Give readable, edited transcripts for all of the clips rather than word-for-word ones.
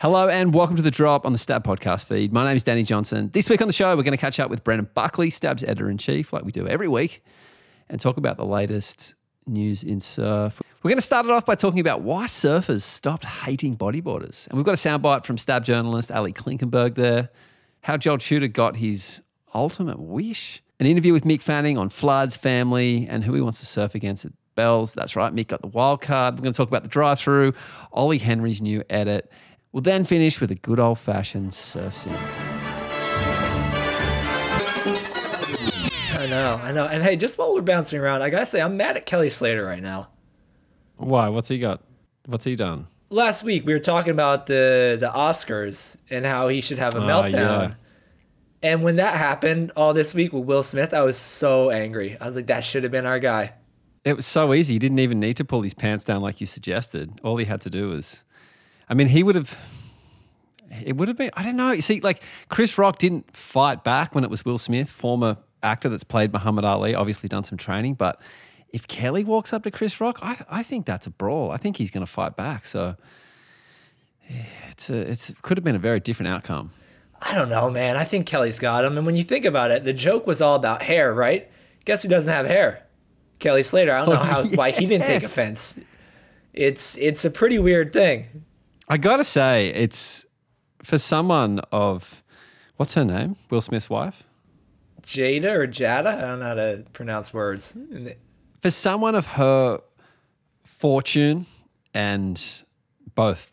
Hello and welcome to The Drop on the Stab podcast feed. My name is Danny Johnson. This week on the show, we're going to catch up with Brennan Buckley, Stab's editor-in-chief, like we do every week, and talk about the latest news in surf. We're going to start it off by talking about why surfers stopped hating bodyboarders. And we've got a soundbite from Stab journalist Ali Klinkenberg there, how Joel Tudor got his ultimate wish, an interview with Mick Fanning on Flood's family and who he wants to surf against at Bell's. That's right, Mick got the wild card. We're going to talk about the drive-through, Ollie Henry's new edit. We'll then finish with a good old-fashioned surf scene. I know. And hey, just while we're bouncing around, I got to say, I'm mad at Kelly Slater right now. Why? What's he got? What's he done? Last week, we were talking about the Oscars and how he should have a meltdown. Yeah. And when that happened all this week with Will Smith, I was so angry. I was like, that should have been our guy. It was so easy. He didn't even need to pull his pants down like you suggested. All he had to do was... I mean, it would have been, I don't know. You see, like Chris Rock didn't fight back when it was Will Smith, former actor that's played Muhammad Ali, obviously done some training. But if Kelly walks up to Chris Rock, I think that's a brawl. I think he's going to fight back. So yeah, it could have been a very different outcome. I don't know, man. I think Kelly's got him. And when you think about it, the joke was all about hair, right? Guess who doesn't have hair? Kelly Slater. I don't know why he didn't take offense. It's a pretty weird thing. I got to say, it's for someone of, what's her name? Will Smith's wife? Jada? I don't know how to pronounce words. For someone of her fortune and both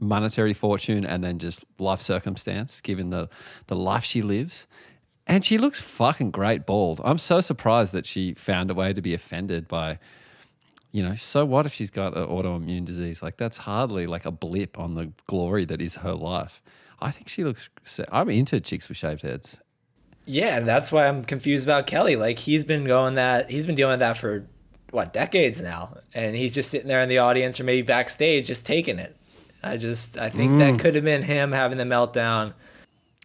monetary fortune and then just life circumstance, given the life she lives. And she looks fucking great bald. I'm so surprised that she found a way to be offended by... You know, so what if she's got an autoimmune disease? Like that's hardly like a blip on the glory that is her life. I think she looks – I'm into chicks with shaved heads. Yeah, and that's why I'm confused about Kelly. Like he's been dealing with that for, decades now. And he's just sitting there in the audience or maybe backstage just taking it. I think that could have been him having the meltdown.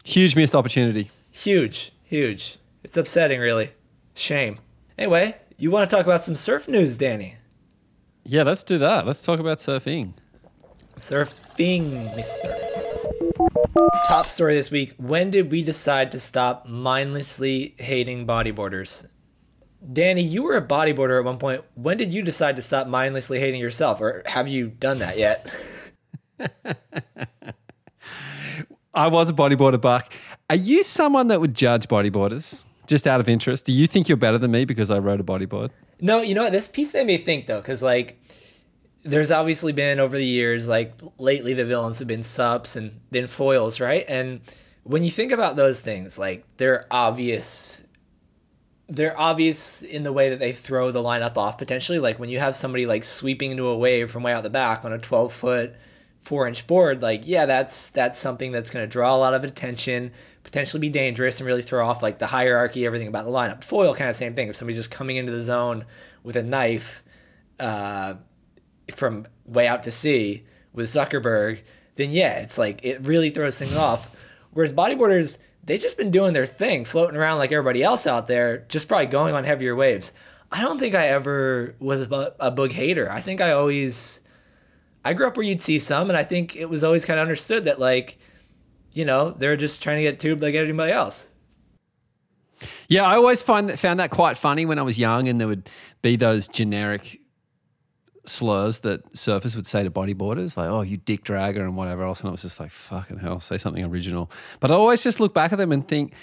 Huge missed opportunity. Huge. It's upsetting really. Shame. Anyway, you want to talk about some surf news, Danny? Yeah, let's do that. Let's talk about surfing. Surfing, mister. Top story this week. When did we decide to stop mindlessly hating bodyboarders? Danny, you were a bodyboarder at one point. When did you decide to stop mindlessly hating yourself? Or have you done that yet? I was a bodyboarder, Buck. Are you someone that would judge bodyboarders? Just out of interest. Do you think you're better than me because I rode a bodyboard? No, you know what? This piece made me think, though, because, there's obviously been over the years, lately the villains have been subs and then foils, right? And when you think about those things, they're obvious. They're obvious in the way that they throw the lineup off, potentially. Like, when you have somebody, sweeping into a wave from way out the back on a 12-foot, 4-inch board, that's something that's going to draw a lot of attention, potentially be dangerous and really throw off the hierarchy, everything about the lineup. Foil, kind of same thing. If somebody's just coming into the zone with a knife from way out to sea with Zuckerberg, then yeah, it's it really throws things off. Whereas bodyboarders, they've just been doing their thing, floating around like everybody else out there, just probably going on heavier waves. I don't think I ever was a big hater. I think I grew up where you'd see some, and I think it was always kind of understood that they're just trying to get tubed like everybody else. Yeah, I always found that quite funny when I was young, and there would be those generic slurs that surfers would say to bodyboarders, oh, you dick dragger and whatever else. And I was just fucking hell, say something original. But I always just look back at them and think,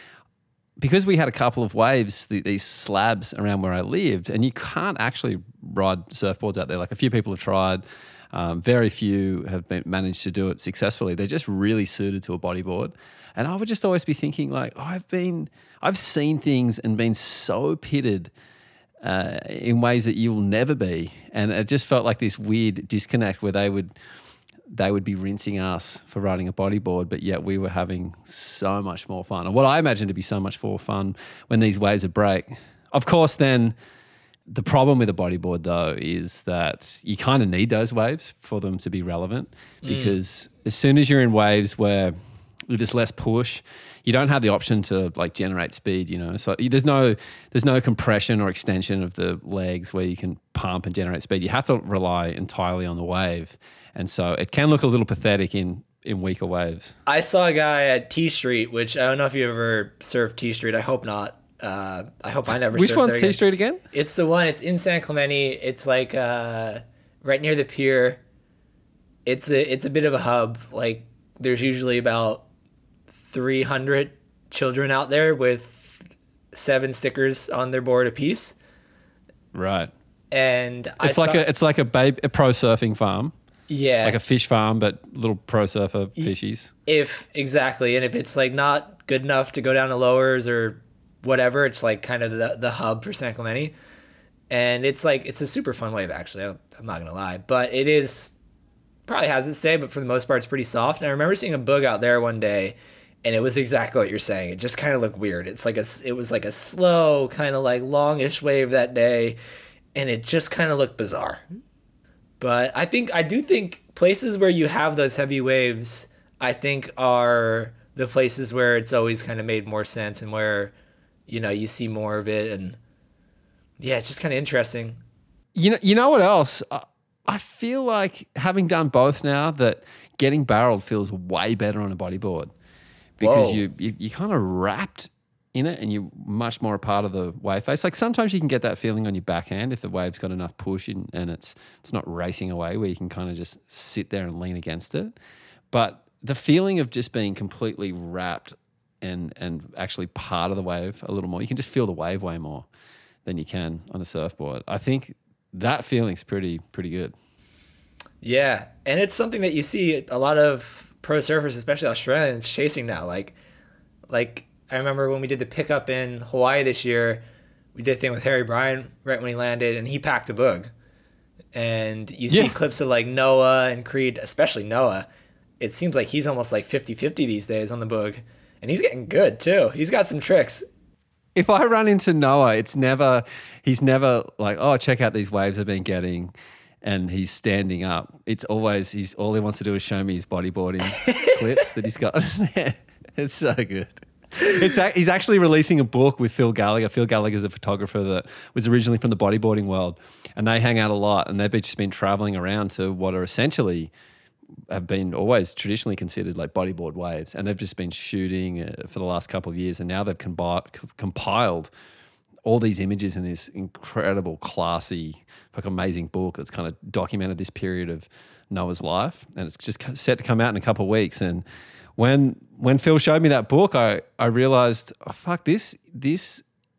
because we had a couple of waves, these slabs around where I lived, and you can't actually ride surfboards out there. A few people have tried. Very few have managed to do it successfully. They're just really suited to a bodyboard. And I would just always be thinking I've seen things and been so pitted in ways that you'll never be. And it just felt like this weird disconnect where they would be rinsing us for riding a bodyboard, but yet we were having so much more fun. And what I imagine to be so much more fun when these waves would break. Of course, then... The problem with a bodyboard, though, is that you kind of need those waves for them to be relevant because as soon as you're in waves where there's less push, you don't have the option to generate speed, So there's no compression or extension of the legs where you can pump and generate speed. You have to rely entirely on the wave. And so it can look a little pathetic in in weaker waves. I saw a guy at T Street, which I don't know if you ever surfed T Street. I hope not. I hope I never. Which one's T Street again? It's the one. It's in San Clemente. It's like right near the pier. It's a bit of a hub. Like there's usually about 300 children out there with 7 stickers on their board apiece. Right. And it's like a babe, a pro surfing farm. Yeah. Like a fish farm, but little pro surfer fishies. Exactly. And if it's like not good enough to go down to Lowers or whatever, it's like kind of the hub for San Clemente. And it's like, it's a super fun wave, actually. I'm not going to lie, but it is probably has its day, but for the most part, it's pretty soft. And I remember seeing a bug out there one day, and it was exactly what you're saying. It just kind of looked weird. It was like a slow, kind of like longish wave that day, and it just kind of looked bizarre. But I do think places where you have those heavy waves, I think are the places where it's always kind of made more sense and where, you know, you see more of it. And yeah, it's just kind of interesting. You know what else? I feel like, having done both now, that getting barreled feels way better on a bodyboard because you're kind of wrapped in it and you're much more a part of the wave face. Like sometimes you can get that feeling on your backhand if the wave's got enough push and it's not racing away, where you can kind of just sit there and lean against it. But the feeling of just being completely wrapped and actually part of the wave a little more, you can just feel the wave way more than you can on a surfboard. I think that feeling's pretty good. Yeah, and it's something that you see a lot of pro surfers, especially Australians, chasing now. Like I remember when we did the pickup in Hawaii this year, we did a thing with Harry Bryan right when he landed, and he packed a bug. And you see clips of like Noah and Creed, especially Noah. It seems like he's almost like 50-50 these days on the bug, and he's getting good too. He's got some tricks. If I run into Noah, he's never like, oh, check out these waves I've been getting, and he's standing up. It's always, all he wants to do is show me his bodyboarding clips that he's got. It's so good. He's actually releasing a book with Phil Gallagher. Phil Gallagher's a photographer that was originally from the bodyboarding world, and they hang out a lot, and they've just been traveling around to what are essentially have been always traditionally considered like bodyboard waves, and they've just been shooting for the last couple of years, and now they've compiled all these images in this incredible, classy, like amazing book that's kind of documented this period of Noah's life, and it's just set to come out in a couple of weeks. And when Phil showed me that book, I realized, oh, fuck, this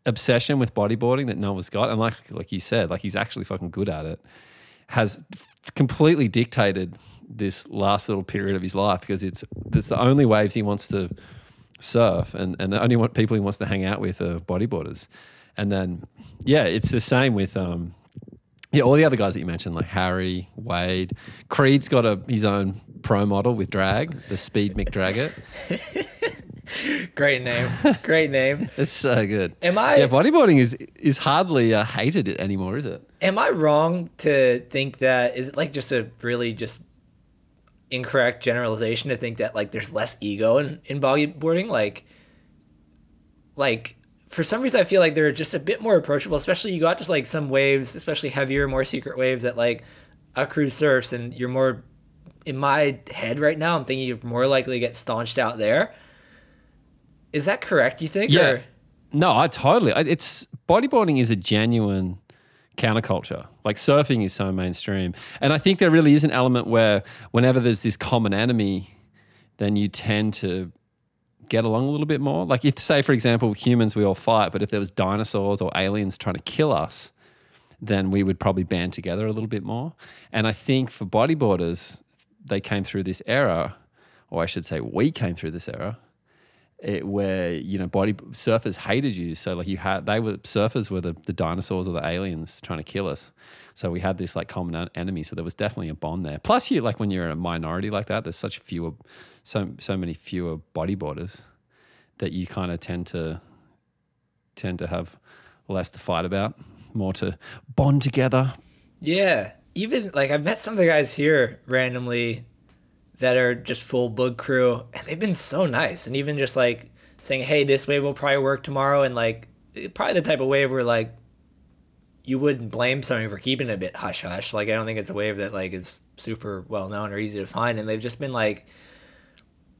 obsession with bodyboarding that Noah's got, and like you said, like he's actually fucking good at it, has completely dictated this last little period of his life, because it's the only waves he wants to surf, and the only people he wants to hang out with are bodyboarders. And then, yeah, it's the same with all the other guys that you mentioned, like Harry, Wade. Creed's got his own pro model with drag, the Speed McDragger. Great name. It's so good. Bodyboarding is hardly hated anymore, is it? Am I wrong to think that, is it like just a really just incorrect generalization to think that like there's less ego in bodyboarding? Like for some reason I feel like they're just a bit more approachable, especially you got just like some waves, especially heavier, more secret waves that like a crew surfs, and you're more, in my head right now, I'm thinking you're more likely to get staunched out there. Is that correct, you think? Yeah. Or? No, it's bodyboarding is a genuine counterculture. Like surfing is so mainstream. And I think there really is an element where whenever there's this common enemy, then you tend to get along a little bit more. Like if, say, for example, humans, we all fight, but if there was dinosaurs or aliens trying to kill us, then we would probably band together a little bit more. And I think for bodyboarders, they came through this era, or I should say we came through this era, where, you know, body surfers hated you, so like surfers were the dinosaurs or the aliens trying to kill us, so we had this like common enemy, so there was definitely a bond there. Plus, you like when you're a minority like that, there's so many fewer bodyboarders that you kind of tend to have less to fight about, more to bond together. Yeah, even like I've met some of the guys here randomly that are just full bug crew, and they've been so nice. And even just like saying, hey, this wave will probably work tomorrow. And like, probably the type of wave where like, you wouldn't blame somebody for keeping it a bit hush hush. Like, I don't think it's a wave that like is super well known or easy to find. And they've just been like,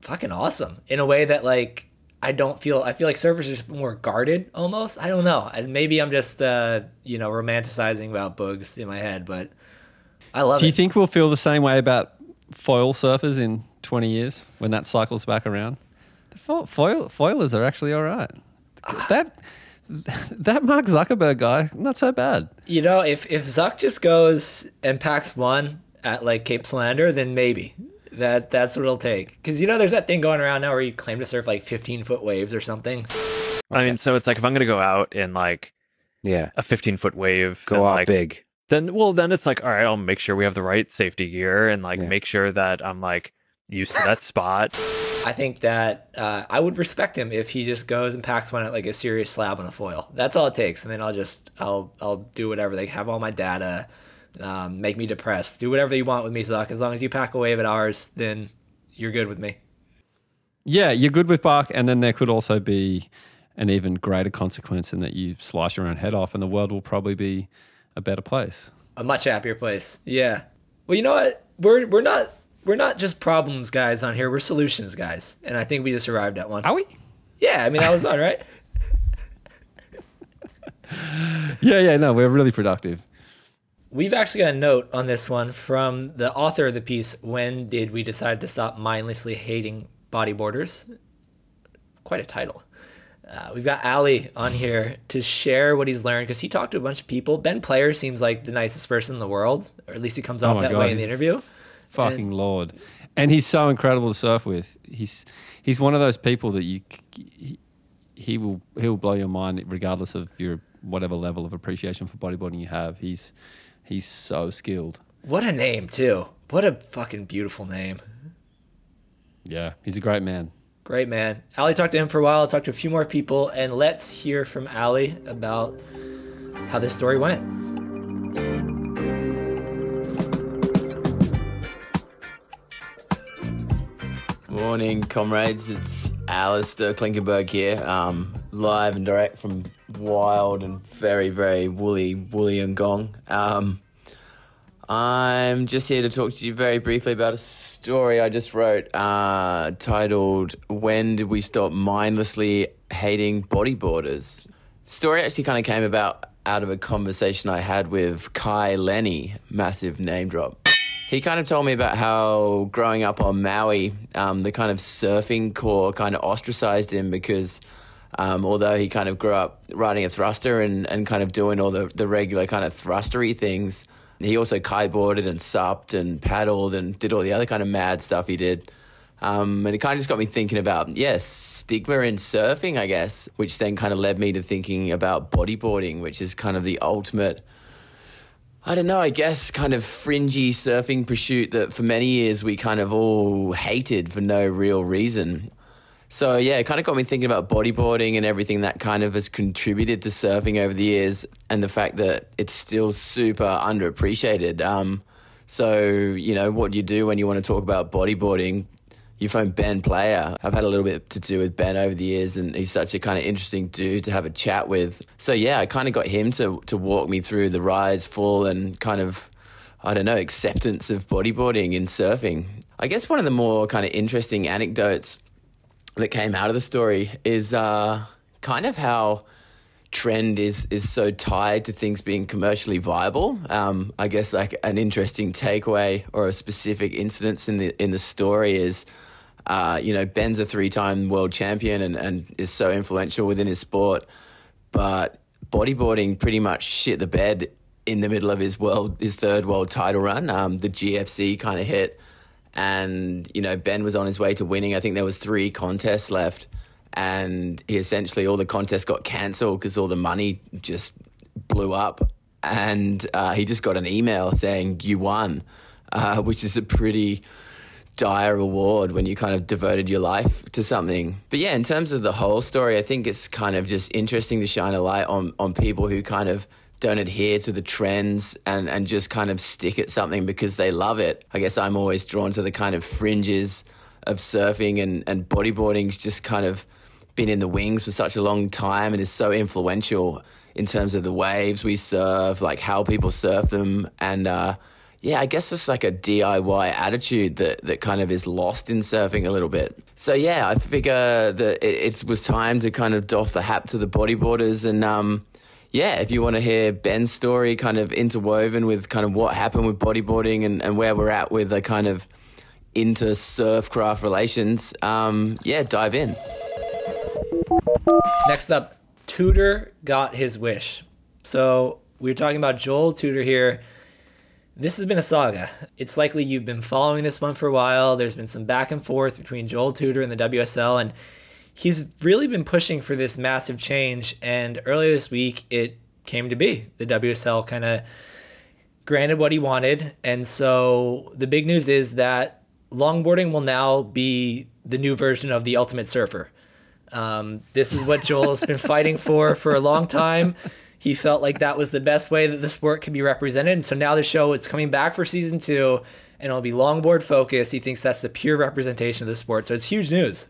fucking awesome in a way that, like, I feel like surfers are just more guarded almost. I don't know. Maybe I'm just, romanticizing about bugs in my head, but I love it. Do you think we'll feel the same way about foil surfers in 20 years when that cycles back around? The foilers are actually all right. That Mark Zuckerberg guy, not so bad. You know, if Zuck just goes and packs one at like Cape Slander, then maybe. That's what it'll take. Because, you know, there's that thing going around now where you claim to surf like 15-foot waves or something. Okay. I mean, so it's like, if I'm going to go out in like a 15-foot wave. Go out like, big. Then it's like, all right, I'll make sure we have the right safety gear and like make sure that I'm like used to that spot. I think that I would respect him if he just goes and packs one at like a serious slab on a foil. That's all it takes. And then I'll do whatever. They have all my data. Make me depressed. Do whatever you want with me, Zuck. As long as you pack a wave at ours, then you're good with me. Yeah, you're good with Bark. And then there could also be an even greater consequence in that you slice your own head off and the world will probably be a better place. A much happier place. Yeah. Well, you know what? We're not just problems guys on here. We're solutions guys. And I think we just arrived at one. Are we? Yeah. I mean, that was on, right? Yeah. No, we're really productive. We've actually got a note on this one from the author of the piece, When Did We Decide to Stop Mindlessly Hating Bodyboarders? Quite a title. We've got Ali on here to share what he's learned because he talked to a bunch of people. Ben Player seems like the nicest person in the world, or at least he comes off way in the interview. Fucking Lord. And he's so incredible to surf with. He's one of those people that he'll blow your mind regardless of your whatever level of appreciation for bodyboarding you have. He's so skilled. What a name, too. What a fucking beautiful name. Yeah, he's a great man. Great man. Ali talked to him for a while. I talked to a few more people, and let's hear from Ali about how this story went. Morning, comrades. It's Alistair Klinkenberg here, live and direct from wild and very, very woolly and gong. I'm just here to talk to you very briefly about a story I just wrote titled, When Did We Stop Mindlessly Hating Bodyboarders? The story actually kind of came about out of a conversation I had with Kai Lenny, massive name drop. He kind of told me about how growing up on Maui, the kind of surfing core kind of ostracized him because although he kind of grew up riding a thruster and kind of doing all the regular kind of thrustery things, he also kiteboarded and supped and paddled and did all the other kind of mad stuff he did. And it kind of just got me thinking about, stigma in surfing, I guess, which then kind of led me to thinking about bodyboarding, which is kind of the ultimate, I don't know, I guess kind of fringy surfing pursuit that for many years we kind of all hated for no real reason. So, yeah, it kind of got me thinking about bodyboarding and everything that kind of has contributed to surfing over the years and the fact that it's still super underappreciated. So, you know, what do you do when you want to talk about bodyboarding? You phone Ben Player. I've had a little bit to do with Ben over the years, and he's such a kind of interesting dude to have a chat with. So, yeah, I kind of got him to walk me through the rise, fall, and kind of, I don't know, acceptance of bodyboarding in surfing. I guess one of the more kind of interesting anecdotes that came out of the story is kind of how trend is so tied to things being commercially viable. I guess like an interesting takeaway or a specific incidence in the story is, Ben's a 3-time world champion and is so influential within his sport, but bodyboarding pretty much shit the bed in the middle of his third world title run. The GFC kind of hit. And, you know, Ben was on his way to winning. I think there was 3 contests left. And he essentially, all the contests got cancelled because all the money just blew up. And he just got an email saying, you won, which is a pretty dire reward when you kind of devoted your life to something. But, yeah, in terms of the whole story, I think it's kind of just interesting to shine a light on people who kind of don't adhere to the trends and just kind of stick at something because they love it. I guess I'm always drawn to the kind of fringes of surfing and bodyboarding's just kind of been in the wings for such a long time and is so influential in terms of the waves we surf, like how people surf them. And I guess it's like a DIY attitude that kind of is lost in surfing a little bit. So, yeah, I figure that it was time to kind of doff the hat to the bodyboarders. And, yeah, if you want to hear Ben's story kind of interwoven with kind of what happened with bodyboarding and where we're at with the kind of inter-surfcraft relations, yeah, dive in. Next up, Tudor got his wish. So we're talking about Joel Tudor here. This has been a saga. It's likely you've been following this one for a while. There's been some back and forth between Joel Tudor and the WSL, and he's really been pushing for this massive change. And earlier this week, it came to be. The WSL kind of granted what he wanted. And so the big news is that longboarding will now be the new version of the Ultimate Surfer. This is what Joel's been fighting for a long time. He felt like that was the best way that the sport could be represented. And so now the show, it's coming back for season 2, and it'll be longboard focused. He thinks that's the pure representation of the sport. So it's huge news.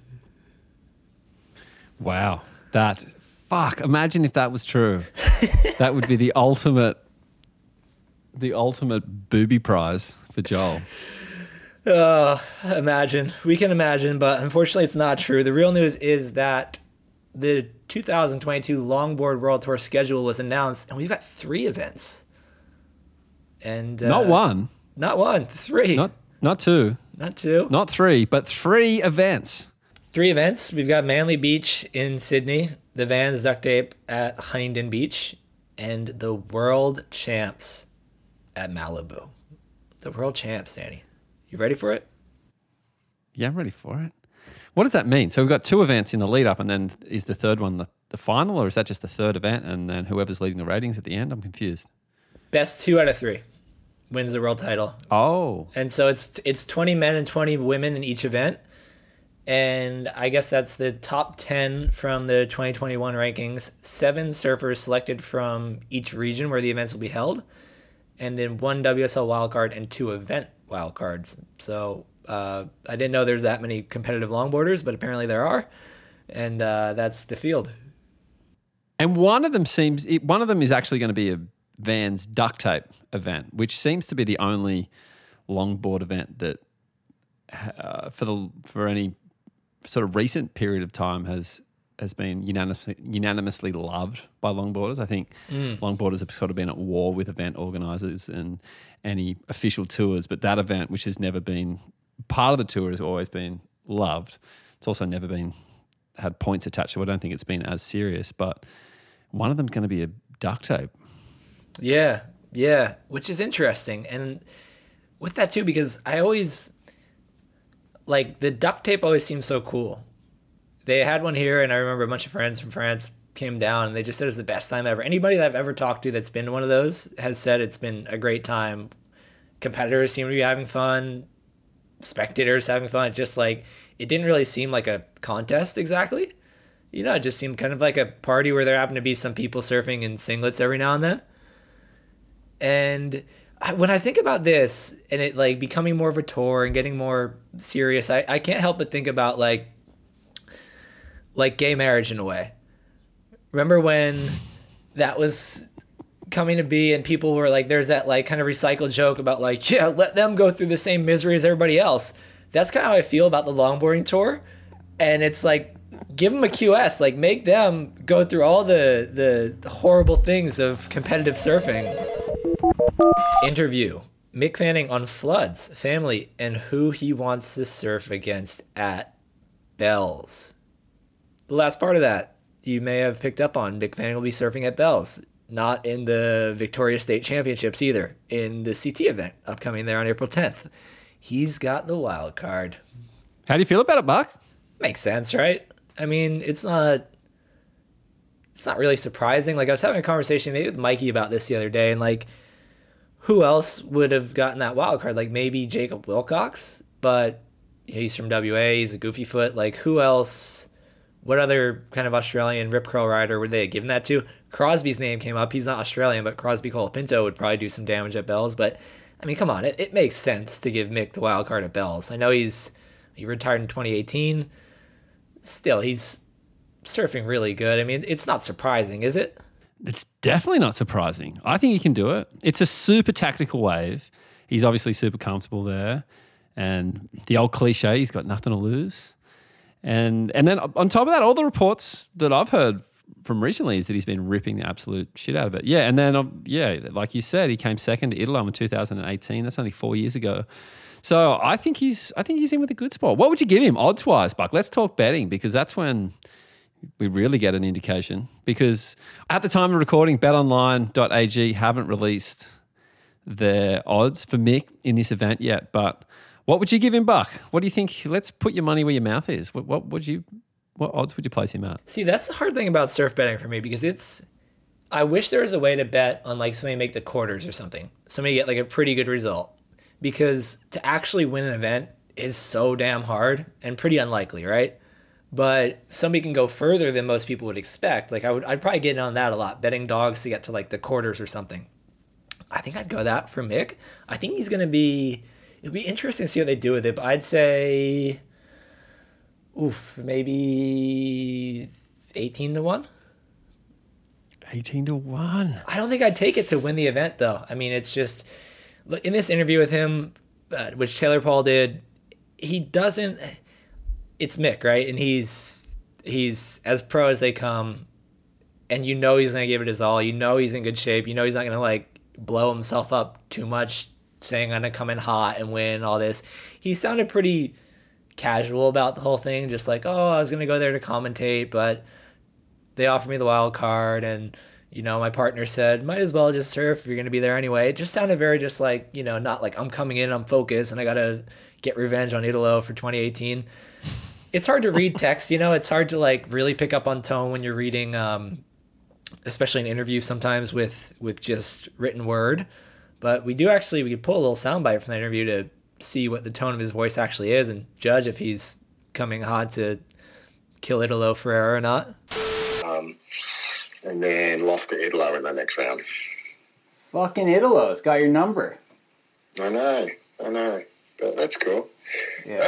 Wow. Imagine if that was true. That would be the ultimate booby prize for Joel. Oh, imagine. We can imagine, but unfortunately it's not true. The real news is that the 2022 Longboard World Tour schedule was announced, and we've got 3 events. And not one, 3. Not two. Not 3, but 3 events. 3 events. We've got Manly Beach in Sydney, the Vans Duct Tape at Hindon Beach, and the World Champs at Malibu. The World Champs, Danny. You ready for it? Yeah, I'm ready for it. What does that mean? So we've got 2 events in the lead-up, and then is the third one the final, or is that just the third event, and then whoever's leading the ratings at the end? I'm confused. Best 2 out of 3 wins the world title. Oh. And so it's 20 men and 20 women in each event, and I guess that's the top 10 from the 2021 rankings, 7 surfers selected from each region where the events will be held, and then 1 WSL wildcard and 2 event wildcards. So... I didn't know there's that many competitive longboarders, but apparently there are, and that's the field. And one of them is actually going to be a Vans Duct Tape event, which seems to be the only longboard event that for any sort of recent period of time has been unanimously loved by longboarders. I think longboarders have sort of been at war with event organisers and any official tours, but that event, which has never been part of the tour, has always been loved. It's also never been had points attached to it. I don't think it's been as serious, but one of them's going to be a duct tape. Yeah, which is interesting. And with that too, because I always like the duct tape always seems so cool. They had one here, and I remember a bunch of friends from France came down, and they just said it was the best time ever. Anybody that I've ever talked to that's been to one of those has said it's been a great time. Competitors seem to be having fun. Spectators having fun. Just like it didn't really seem like a contest exactly, it just seemed kind of like a party where there happened to be some people surfing in singlets every now and then. And when I think about this and it like becoming more of a tour and getting more serious, I can't help but think about like gay marriage in a way. Remember when that was coming to be and people were like, there's that like kind of recycled joke about like, yeah, let them go through the same misery as everybody else. That's kind of how I feel about the longboarding tour. And it's like, give them a QS, like make them go through all the horrible things of competitive surfing. Interview. Mick Fanning on floods, family, and who he wants to surf against at Bell's. The last part of that you may have picked up on. Mick Fanning will be surfing at Bell's, not in the Victoria State Championships either, in the CT event upcoming there on April 10th. He's got the wild card. How do you feel about it, Buck? Makes sense, right? I mean, it's not really surprising. Like I was having a conversation maybe with Mikey about this the other day, and like who else would have gotten that wild card? Like maybe Jacob Wilcox, but he's from WA, he's a goofy foot. Like who else? What other kind of Australian rip curl rider would they have given that to? Crosby's name came up. He's not Australian, but Crosby Colapinto would probably do some damage at Bell's. But, I mean, come on. It makes sense to give Mick the wild card at Bell's. I know he retired in 2018. Still, he's surfing really good. I mean, it's not surprising, is it? It's definitely not surprising. I think he can do it. It's a super tactical wave. He's obviously super comfortable there. And the old cliche, he's got nothing to lose. And then on top of that, all the reports that I've heard from recently is that he's been ripping the absolute shit out of it. Yeah, and then, yeah, like you said, he came second to Italo in 2018. That's only 4 years ago. So I think he's in with a good spot. What would you give him odds-wise, Buck? Let's talk betting, because that's when we really get an indication. Because at the time of recording, betonline.ag haven't released their odds for Mick in this event yet, but what would you give him, Buck? What do you think? Let's put your money where your mouth is. What odds would you place him at? See, that's the hard thing about surf betting for me, because I wish there was a way to bet on, like, somebody make the quarters or something. Somebody get, like, a pretty good result, because to actually win an event is so damn hard and pretty unlikely, right? But somebody can go further than most people would expect. Like, I'd probably get in on that a lot, betting dogs to get to, like, the quarters or something. I think I'd go that for Mick. I think he's going to be... It'd be interesting to see what they do with it, but I'd say... maybe 18-1? 18-1. I don't think I'd take it to win the event, though. I mean, it's just... In this interview with him, which Taylor Paul did, he doesn't... It's Mick, right? And he's as pro as they come, and you know he's going to give it his all. You know he's in good shape. You know he's not going to, like, blow himself up too much, saying I'm going to come in hot and win, all this. He sounded pretty casual about the whole thing, just like, oh, I was going to go there to commentate, but they offered me the wild card, and, you know, my partner said, might as well just surf if you're going to be there anyway. It just sounded very just like, you know, not like I'm coming in, I'm focused, and I got to get revenge on Italo for 2018. It's hard to read text, you know, it's hard to, like, really pick up on tone when you're reading, especially an interview sometimes with just written word. But we could pull a little soundbite from that interview to see what the tone of his voice actually is and judge if he's coming hot to kill Italo Ferreira or not. And then lost to Italo in the next round. Fucking Italo's got your number. I know. But that's cool. Yeah.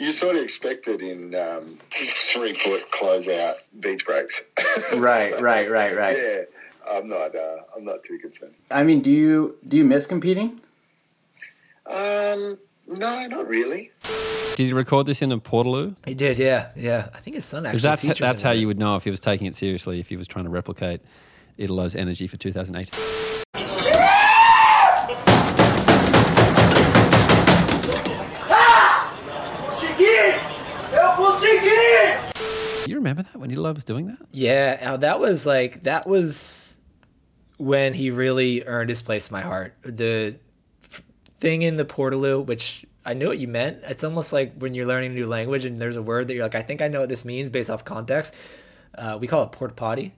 You sort of expect it in 3-foot closeout beach breaks. Right. Yeah. I'm not too concerned. I mean, do you miss competing? No, not really. Did he record this in a Portaloo? He did, yeah. I think his son actually. That's how you would know if he was taking it seriously, if he was trying to replicate Italo's energy for 2008. You remember that when Italo was doing that? Yeah, that was. When he really earned his place in my heart. The thing in the Portaloo, which I knew what you meant. It's almost like when you're learning a new language and there's a word that you're like, I think I know what this means based off context. We call it porta potty,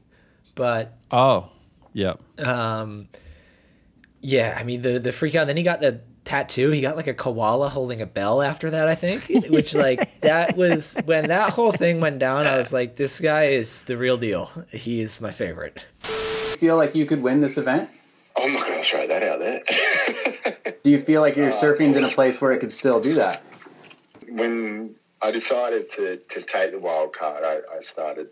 but... Oh, yeah. Yeah, I mean, the freak out. Then he got the tattoo. He got like a koala holding a bell after that, I think, which like that was... When that whole thing went down, I was like, this guy is the real deal. He is my favorite. Feel like you could win this event? I'm not going to throw that out there. Do you feel like your surfing's in a place where it could still do that? When I decided to take the wild card, I started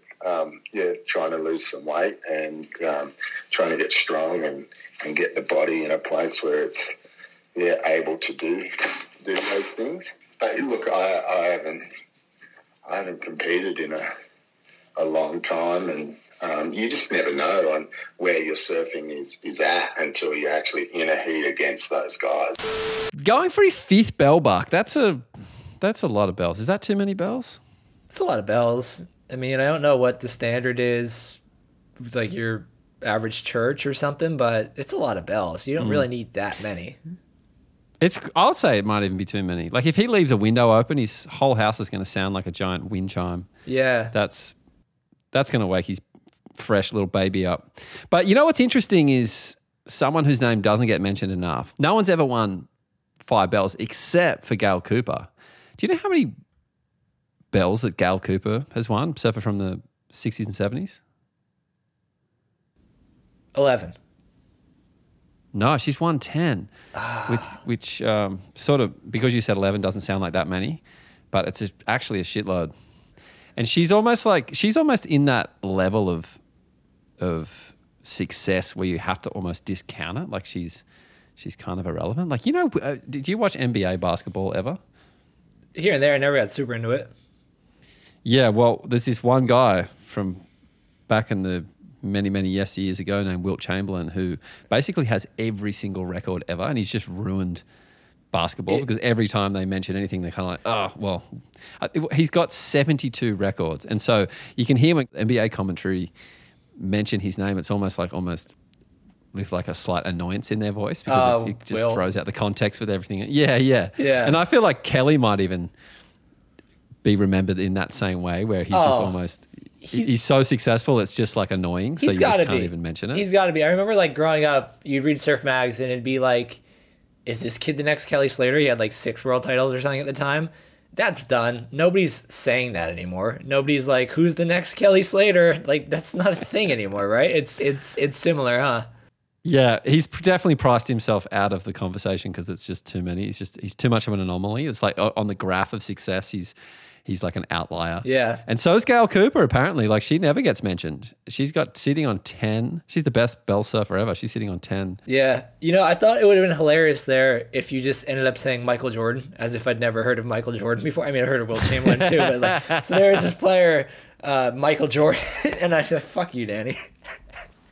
trying to lose some weight and trying to get strong and get the body in a place where it's able to do those things. But look, I haven't competed in a long time, and you just never know on where your surfing is at until you're actually in a heat against those guys. Going for his 5th bell, Buck. That's a lot of bells. Is that too many bells? It's a lot of bells. I mean, I don't know what the standard is, like your average church or something, but it's a lot of bells. You don't really need that many. I'll say it might even be too many. Like if he leaves a window open, his whole house is going to sound like a giant wind chime. Yeah. That's going to wake his fresh little baby up. But you know what's interesting is someone whose name doesn't get mentioned enough. No one's ever won 5 bells except for Gail Cooper. Do you know how many bells that Gail Cooper has won, surfer from the 60s and 70s? 11. No, she's won 10, which sort of, because you said 11 doesn't sound like that many, but it's actually a shitload. And she's almost in that level of success where you have to almost discount it. Like she's kind of irrelevant. Like, you know, did you watch NBA basketball ever? here and there. I never got super into it. Yeah, well, there's this one guy from back in the many years ago named Wilt Chamberlain, who basically has every single record ever, and he's just ruined basketball because every time they mention anything, they're kind of like, oh, well, he's got 72 records. And so you can hear when NBA commentary mention his name, it's almost with like a slight annoyance in their voice because it just throws out the context with everything. Yeah. And I feel like Kelly might even be remembered in that same way where he's just almost... He's so successful, it's just like annoying. So you just can't even mention it. He's got to be. I remember like growing up, you'd read surf mags and it'd be like, is this kid the next Kelly Slater? He had like 6 world titles or something at the time. That's done. Nobody's saying that anymore. Nobody's like, who's the next Kelly Slater? Like that's not a thing anymore, right? It's similar, huh? Yeah, he's definitely priced himself out of the conversation because it's just too many. He's too much of an anomaly. It's like on the graph of success, He's like an outlier. Yeah. And so is Gail Cooper, apparently. Like, she never gets mentioned. She's got sitting on 10. She's the best Bell's surfer ever. She's sitting on 10. Yeah. You know, I thought it would have been hilarious there if you just ended up saying Michael Jordan, as if I'd never heard of Michael Jordan before. I mean, I heard of Wilt Chamberlain too. But like, so there is this player, Michael Jordan. And I said, fuck you, Danny.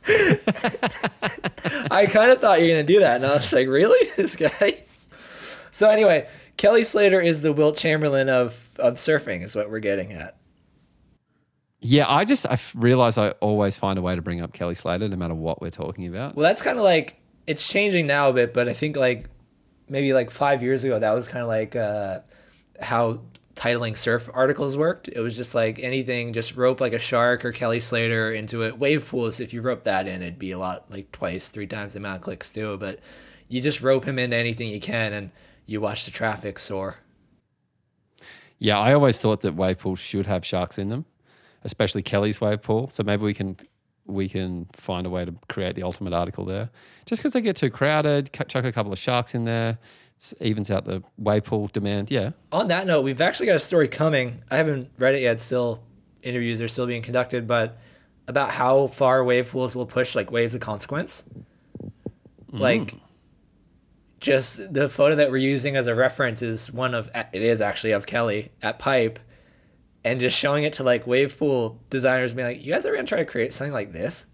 I kind of thought you were going to do that. And I was like, really? This guy? So anyway, Kelly Slater is the Wilt Chamberlain of surfing is what we're getting at. Yeah, I realize I always find a way to bring up Kelly Slater no matter what we're talking about. Well, that's kind of like, it's changing now a bit, but I think like maybe like 5 years ago, that was kind of like how titling surf articles worked. It was just like anything, just rope like a shark or Kelly Slater into it. Wave pools, if you rope that in, it'd be a lot, like twice, 3 times the amount of clicks too, but you just rope him into anything you can and you watch the traffic soar. Yeah, I always thought that wave pools should have sharks in them, especially Kelly's wave pool. So maybe we can find a way to create the ultimate article there. Just because they get too crowded, chuck a couple of sharks in there, it evens out the wave pool demand. Yeah. On that note, we've actually got a story coming. I haven't read it yet. Still, interviews are still being conducted, but about how far wave pools will push like waves of consequence, like. Just the photo that we're using as a reference is actually of Kelly at Pipe, and just showing it to like wave pool designers being like, you guys are going to try to create something like this?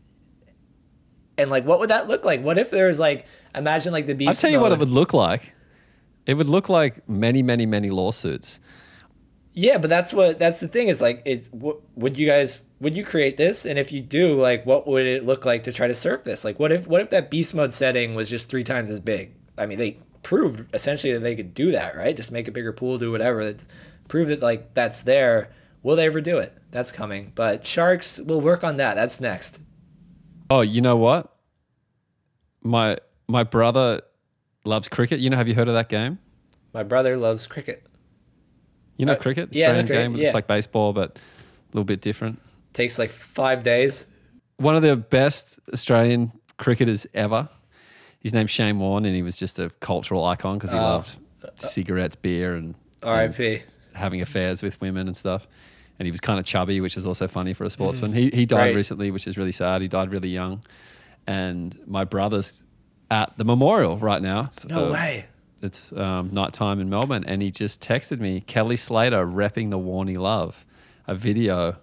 And like, what would that look like? What if there's like, imagine like the beast. I'll tell you what it would look like. It would look like many lawsuits. Yeah, but that's the thing is like, would you create this? And if you do, like, what would it look like to try to surf this? Like, what if that beast mode setting was just 3 times as big? I mean, they proved essentially that they could do that, right? Just make a bigger pool, do whatever. Prove that, like, that's there. Will they ever do it? That's coming. But sharks, we'll work on that. That's next. Oh, you know what? My brother loves cricket. You know, have you heard of that game? My brother loves cricket. You know cricket? Australian game. Yeah. It's like baseball, but a little bit different. Takes like 5 days. One of the best Australian cricketers ever. His name's Shane Warne, and he was just a cultural icon because he loved cigarettes, beer, and R.I.P. having affairs with women and stuff. And he was kind of chubby, which is also funny for a sportsman. He died recently, which is really sad. He died really young. And my brother's at the memorial right now. No way. It's nighttime in Melbourne, and he just texted me, Kelly Slater repping the Warney love, a video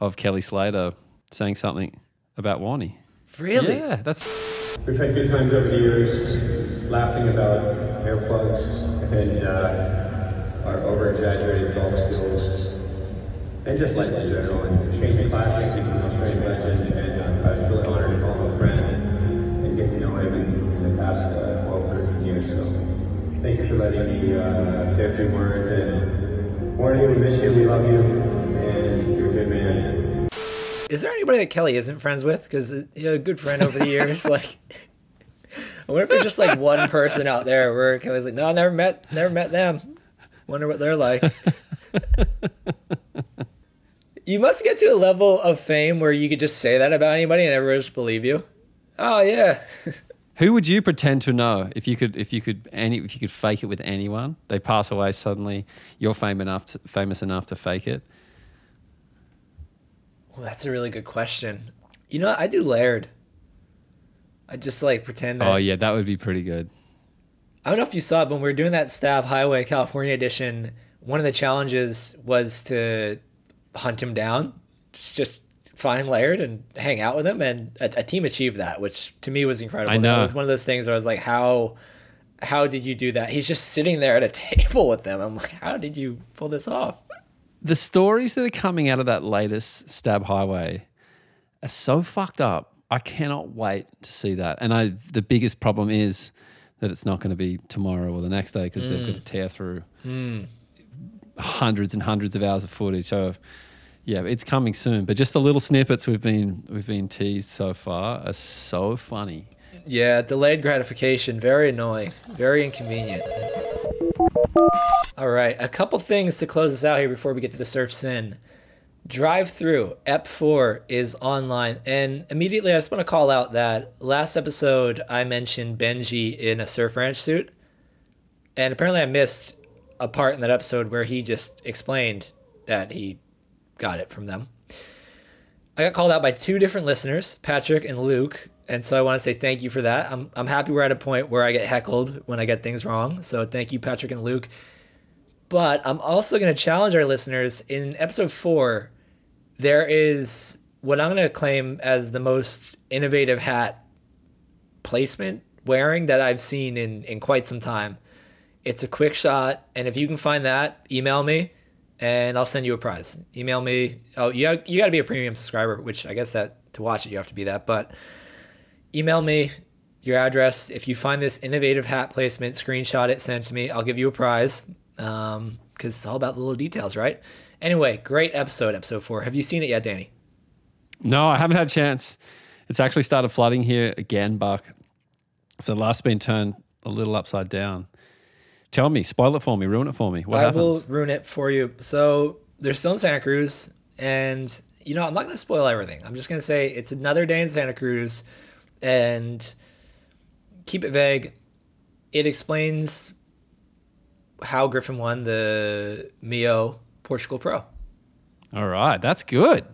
of Kelly Slater saying something about Warney. Really? Yeah, that's... We've had good times over the years, laughing about hair plugs and our over-exaggerated golf skills, and just life in general. And Shane's a classic, he's an Australian legend, and I was really honored to call him a friend and get to know him in the past 12-13 years. So thank you for letting me say a few words. And Warney, we miss you, we love you, and you're a good man. Is there anybody that Kelly isn't friends with? Because a good friend over the years, like, I wonder if there's just like one person out there where Kelly's like, no, I never met them. Wonder what they're like. You must get to a level of fame where you could just say that about anybody and everyone just believe you. Oh yeah. Who would you pretend to know if you could fake it with anyone? They pass away suddenly. You're famous enough to fake it. Well, that's a really good question. You know, I do Laird. I just like pretend that. Oh yeah, that would be pretty good. I don't know if you saw it, but when we were doing that Stab Highway California edition, one of the challenges was to hunt him down, just find Laird and hang out with him, and a team achieved that, which to me was incredible. I know. It was one of those things where I was like, how did you do that? He's just sitting there at a table with them. I'm like, how did you pull this off? The stories that are coming out of that latest Stab Highway are so fucked up. I cannot wait to see that. And the biggest problem is that it's not going to be tomorrow or the next day because they've got to tear through hundreds and hundreds of hours of footage. So, yeah, it's coming soon. But just the little snippets we've been teased so far are so funny. Yeah, delayed gratification, very annoying, very inconvenient. All right, a couple things to close us out here before we get to the Surf Sin. Drive-through Ep4 is online, and immediately I just want to call out that last episode I mentioned Benji in a Surf Ranch suit, and apparently I missed a part in that episode where he just explained that he got it from them. I got called out by two different listeners, Patrick and Luke, and so I want to say thank you for that. I'm happy we're at a point where I get heckled when I get things wrong, so thank you, Patrick and Luke. But I'm also going to challenge our listeners. In episode 4, there is what I'm going to claim as the most innovative hat placement wearing that I've seen in quite some time. It's a quick shot, and if you can find that, email me, and I'll send you a prize. Email me. Oh, you got to be a premium subscriber, which I guess that to watch it you have to be that, but email me your address. If you find this innovative hat placement, screenshot it, send it to me. I'll give you a prize. Because it's all about the little details, right? Anyway, great episode, episode 4. Have you seen it yet, Danny? No, I haven't had a chance. It's actually started flooding here again, Buck. So last been turned a little upside down. Tell me, spoil it for me, ruin it for me. What happens? I will ruin it for you. So they're still in Santa Cruz, and I'm not going to spoil everything. I'm just going to say it's another day in Santa Cruz, and keep it vague. It explains how Griffin won the Mio Portugal Pro. All right, that's good.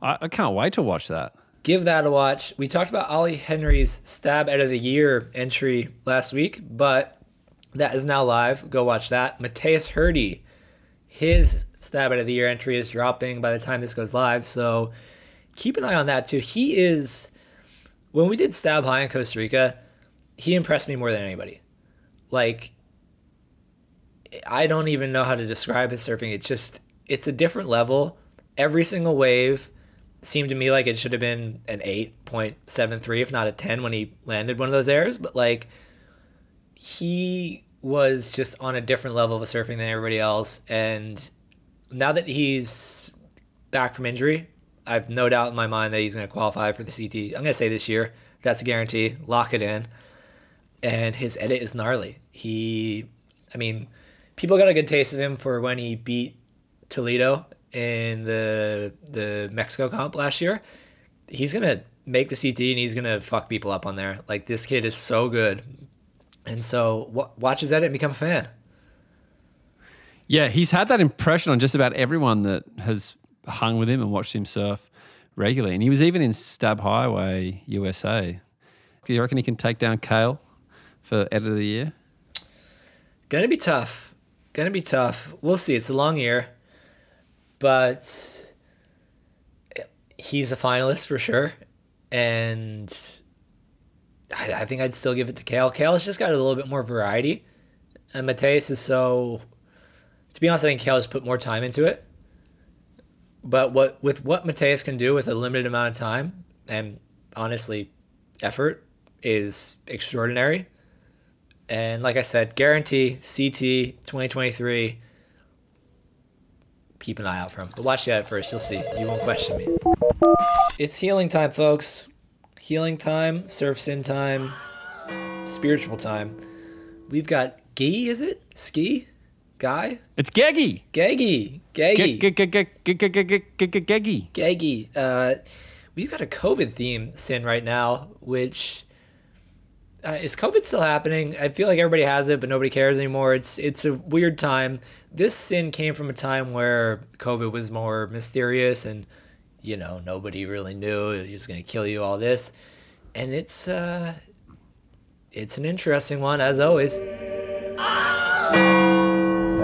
I can't wait to watch that. Give that a watch. We talked about Ollie Henry's Stab Out of the Year entry last week, but that is now live. Go watch that. Mateus Herdy, his Stab Out of the Year entry is dropping by the time this goes live, so keep an eye on that too. He is, when we did Stab High in Costa Rica, he impressed me more than anybody. Like, I don't even know how to describe his surfing. It's a different level. Every single wave seemed to me like it should have been an 8.73, if not a 10 when he landed one of those airs. But like, he was just on a different level of surfing than everybody else. And now that he's back from injury, I've no doubt in my mind that he's going to qualify for the CT. I'm going to say this year. That's a guarantee. Lock it in. And his edit is gnarly. People got a good taste of him for when he beat Toledo in the Mexico comp last year. He's going to make the CT, and he's going to fuck people up on there. Like, this kid is so good. And so watch his edit and become a fan. Yeah, he's had that impression on just about everyone that has hung with him and watched him surf regularly. And he was even in Stab Highway USA. Do you reckon he can take down Kale for Edit of the Year? Going to be tough. We'll see. It's a long year, but he's a finalist for sure. And I think I'd still give it to Kale. Kale's just got a little bit more variety. And Mateus is to be honest, I think Kale's put more time into it. But what Mateus can do with a limited amount of time and honestly effort is extraordinary. And like I said, guarantee CT 2023. Keep an eye out for him. But watch the ad first. You'll see. You won't question me. It's healing time, folks. Healing time, surf sin time, spiritual time. We've got Gee, is it? Ski? Guy? It's Geggy. Geggy. We've got a COVID theme sin right now, which... is COVID still happening? I feel like everybody has it, but nobody cares anymore. It's a weird time. This sin came from a time where COVID was more mysterious and, nobody really knew. It was going to kill you, all this. And it's an interesting one, as always. Hey,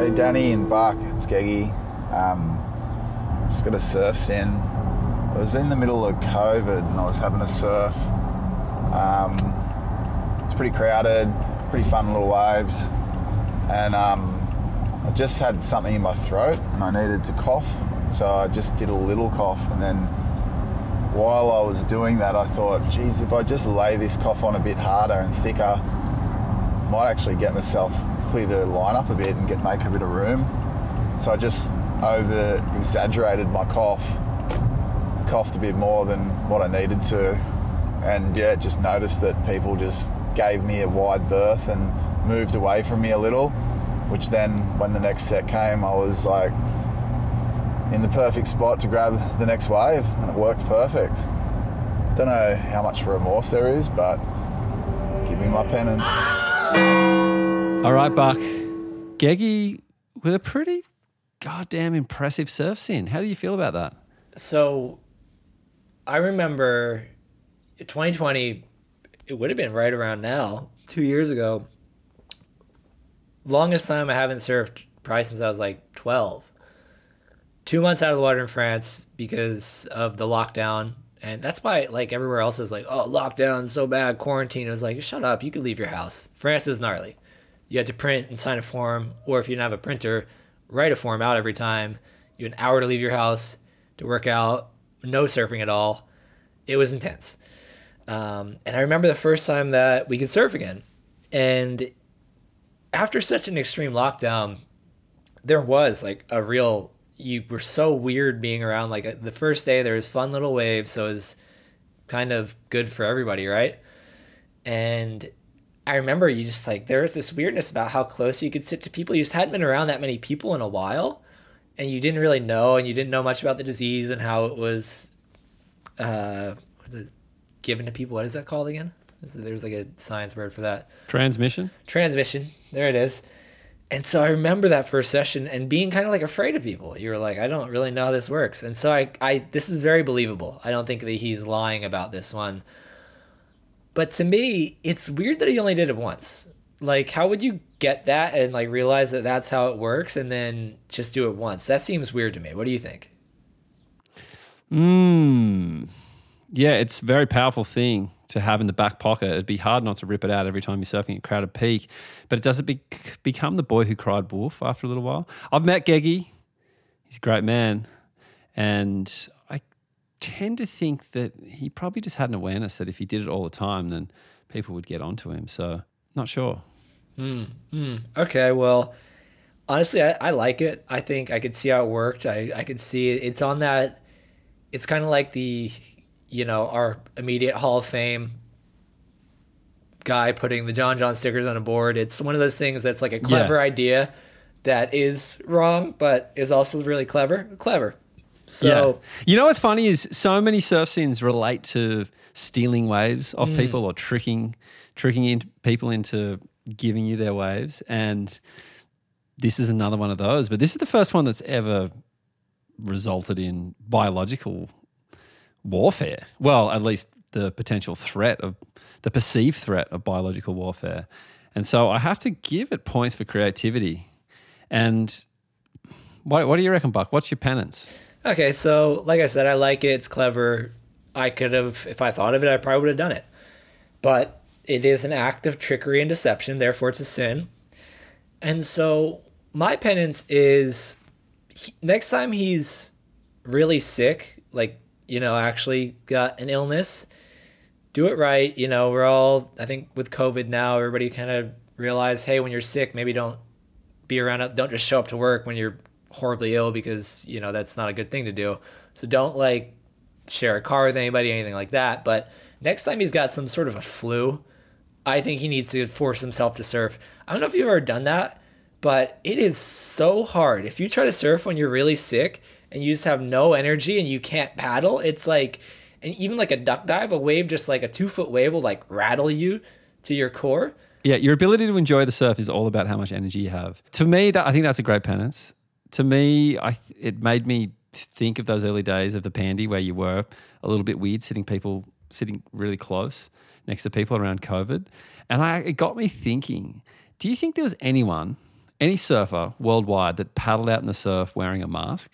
So Danny and Buck, it's Geggy, just got a surf sin. I was in the middle of COVID and I was having a surf. It's pretty crowded, pretty fun little waves. And I just had something in my throat and I needed to cough. So I just did a little cough. And then while I was doing that, I thought, geez, if I just lay this cough on a bit harder and thicker, I might actually get myself, clear the line up a bit and make a bit of room. So I just over-exaggerated my cough. Coughed a bit more than what I needed to. And yeah, just noticed that people just gave me a wide berth and moved away from me a little, which then when the next set came, I was like in the perfect spot to grab the next wave and it worked perfect. Don't know how much remorse there is, but give me my penance. All right, Buck. Geggy with a pretty goddamn impressive surf sin. How do you feel about that? So I remember 2020, it would have been right around now, 2 years ago. Longest time I haven't surfed, probably since I was like 12. 2 months out of the water in France because of the lockdown. And that's why like everywhere else is like, oh, lockdown, so bad, quarantine. It was like, shut up, you could leave your house. France is gnarly. You had to print and sign a form, or if you didn't have a printer, write a form out every time. You had an hour to leave your house to work out, no surfing at all. It was intense. And I remember the first time that we could surf again. And after such an extreme lockdown, there was like a real, you were so weird being around. Like the first day there was fun little waves, so it was kind of good for everybody, right? And I remember you just like, there was this weirdness about how close you could sit to people. You just hadn't been around that many people in a while. And you didn't really know, and you didn't know much about the disease and how it was given to people. What is that called again? There's like a science word for that. Transmission. There it is. And so I remember that first session and being kind of like afraid of people. You were like, I don't really know how this works. And so I this is very believable. I don't think that he's lying about this one. But to me, it's weird that he only did it once. Like, how would you get that and like realize that that's how it works and then just do it once? That seems weird to me. What do you think? Yeah, it's a very powerful thing to have in the back pocket. It'd be hard not to rip it out every time you're surfing at Crowded Peak, but it doesn't become the boy who cried wolf after a little while. I've met Geggy. He's a great man. And I tend to think that he probably just had an awareness that if he did it all the time, then people would get onto him. So not sure. Okay, well, honestly, I like it. I think I could see how it worked. I could see it. It's on that. It's kind of like the, you know, our immediate Hall of Fame guy putting the John John stickers on a board. It's one of those things that's like a clever idea that is wrong, but is also really clever. So, you know what's funny is so many surf sins relate to stealing waves off people or tricking people into giving you their waves, and this is another one of those. But this is the first one that's ever resulted in biological warfare. Well, at least the potential threat of the perceived threat of biological warfare. And so I have to give it points for creativity. And what do you reckon, Buck? What's your penance? Okay, so like I said, I like it. It's clever. I could have, if I thought of it, I probably would have done it. But it is an act of trickery and deception, therefore it's a sin. And so my penance is next time he's really sick, like, you know, actually got an illness, do it right. You know, we're all, I think with COVID now, everybody kind of realized, hey, when you're sick, maybe don't be around, don't just show up to work when you're horribly ill because, you know, that's not a good thing to do. So don't like share a car with anybody, anything like that. But next time he's got some sort of a flu, I think he needs to force himself to surf. I don't know if you've ever done that, but it is so hard. If you try to surf when you're really sick and you just have no energy and you can't paddle, it's like, and even like a duck dive, a wave, just like a 2-foot wave will like rattle you to your core. Yeah, your ability to enjoy the surf is all about how much energy you have. To me, I think that's a great penance. To me, it made me think of those early days of the Pandy where you were a little bit weird sitting really close next to people around COVID. And it got me thinking, do you think there was anyone any surfer worldwide that paddled out in the surf wearing a mask?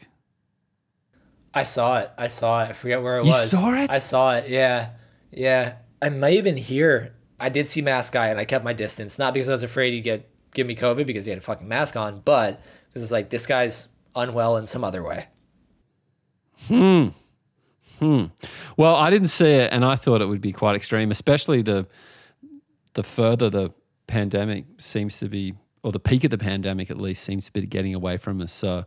I saw it. I forget where it was. You saw it? I saw it, yeah. Yeah. I may have been here. I did see mask guy and I kept my distance. Not because I was afraid he'd give me COVID because he had a fucking mask on, but because it's like, this guy's unwell in some other way. Well, I didn't see it and I thought it would be quite extreme, especially the further the pandemic seems to be, or the peak of the pandemic at least seems to be getting away from us. So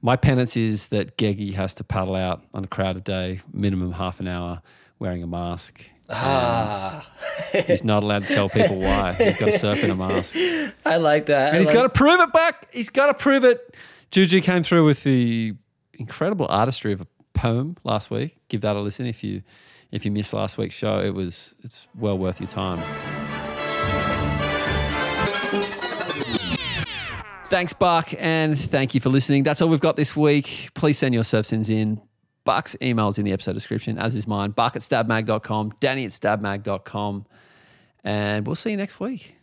my penance is that Geggy has to paddle out on a crowded day, minimum half an hour, wearing a mask. Ah. And he's not allowed to tell people why. He's got to surf in a mask. I like that. And he's got to prove it back. He's got to prove it. Juju came through with the incredible artistry of a poem last week. Give that a listen if you missed last week's show. It's well worth your time. Thanks, Buck, and thank you for listening. That's all we've got this week. Please send your surf sins in. Buck's email's in the episode description, as is mine. Buck@stabmag.com, Danny@stabmag.com, and we'll see you next week.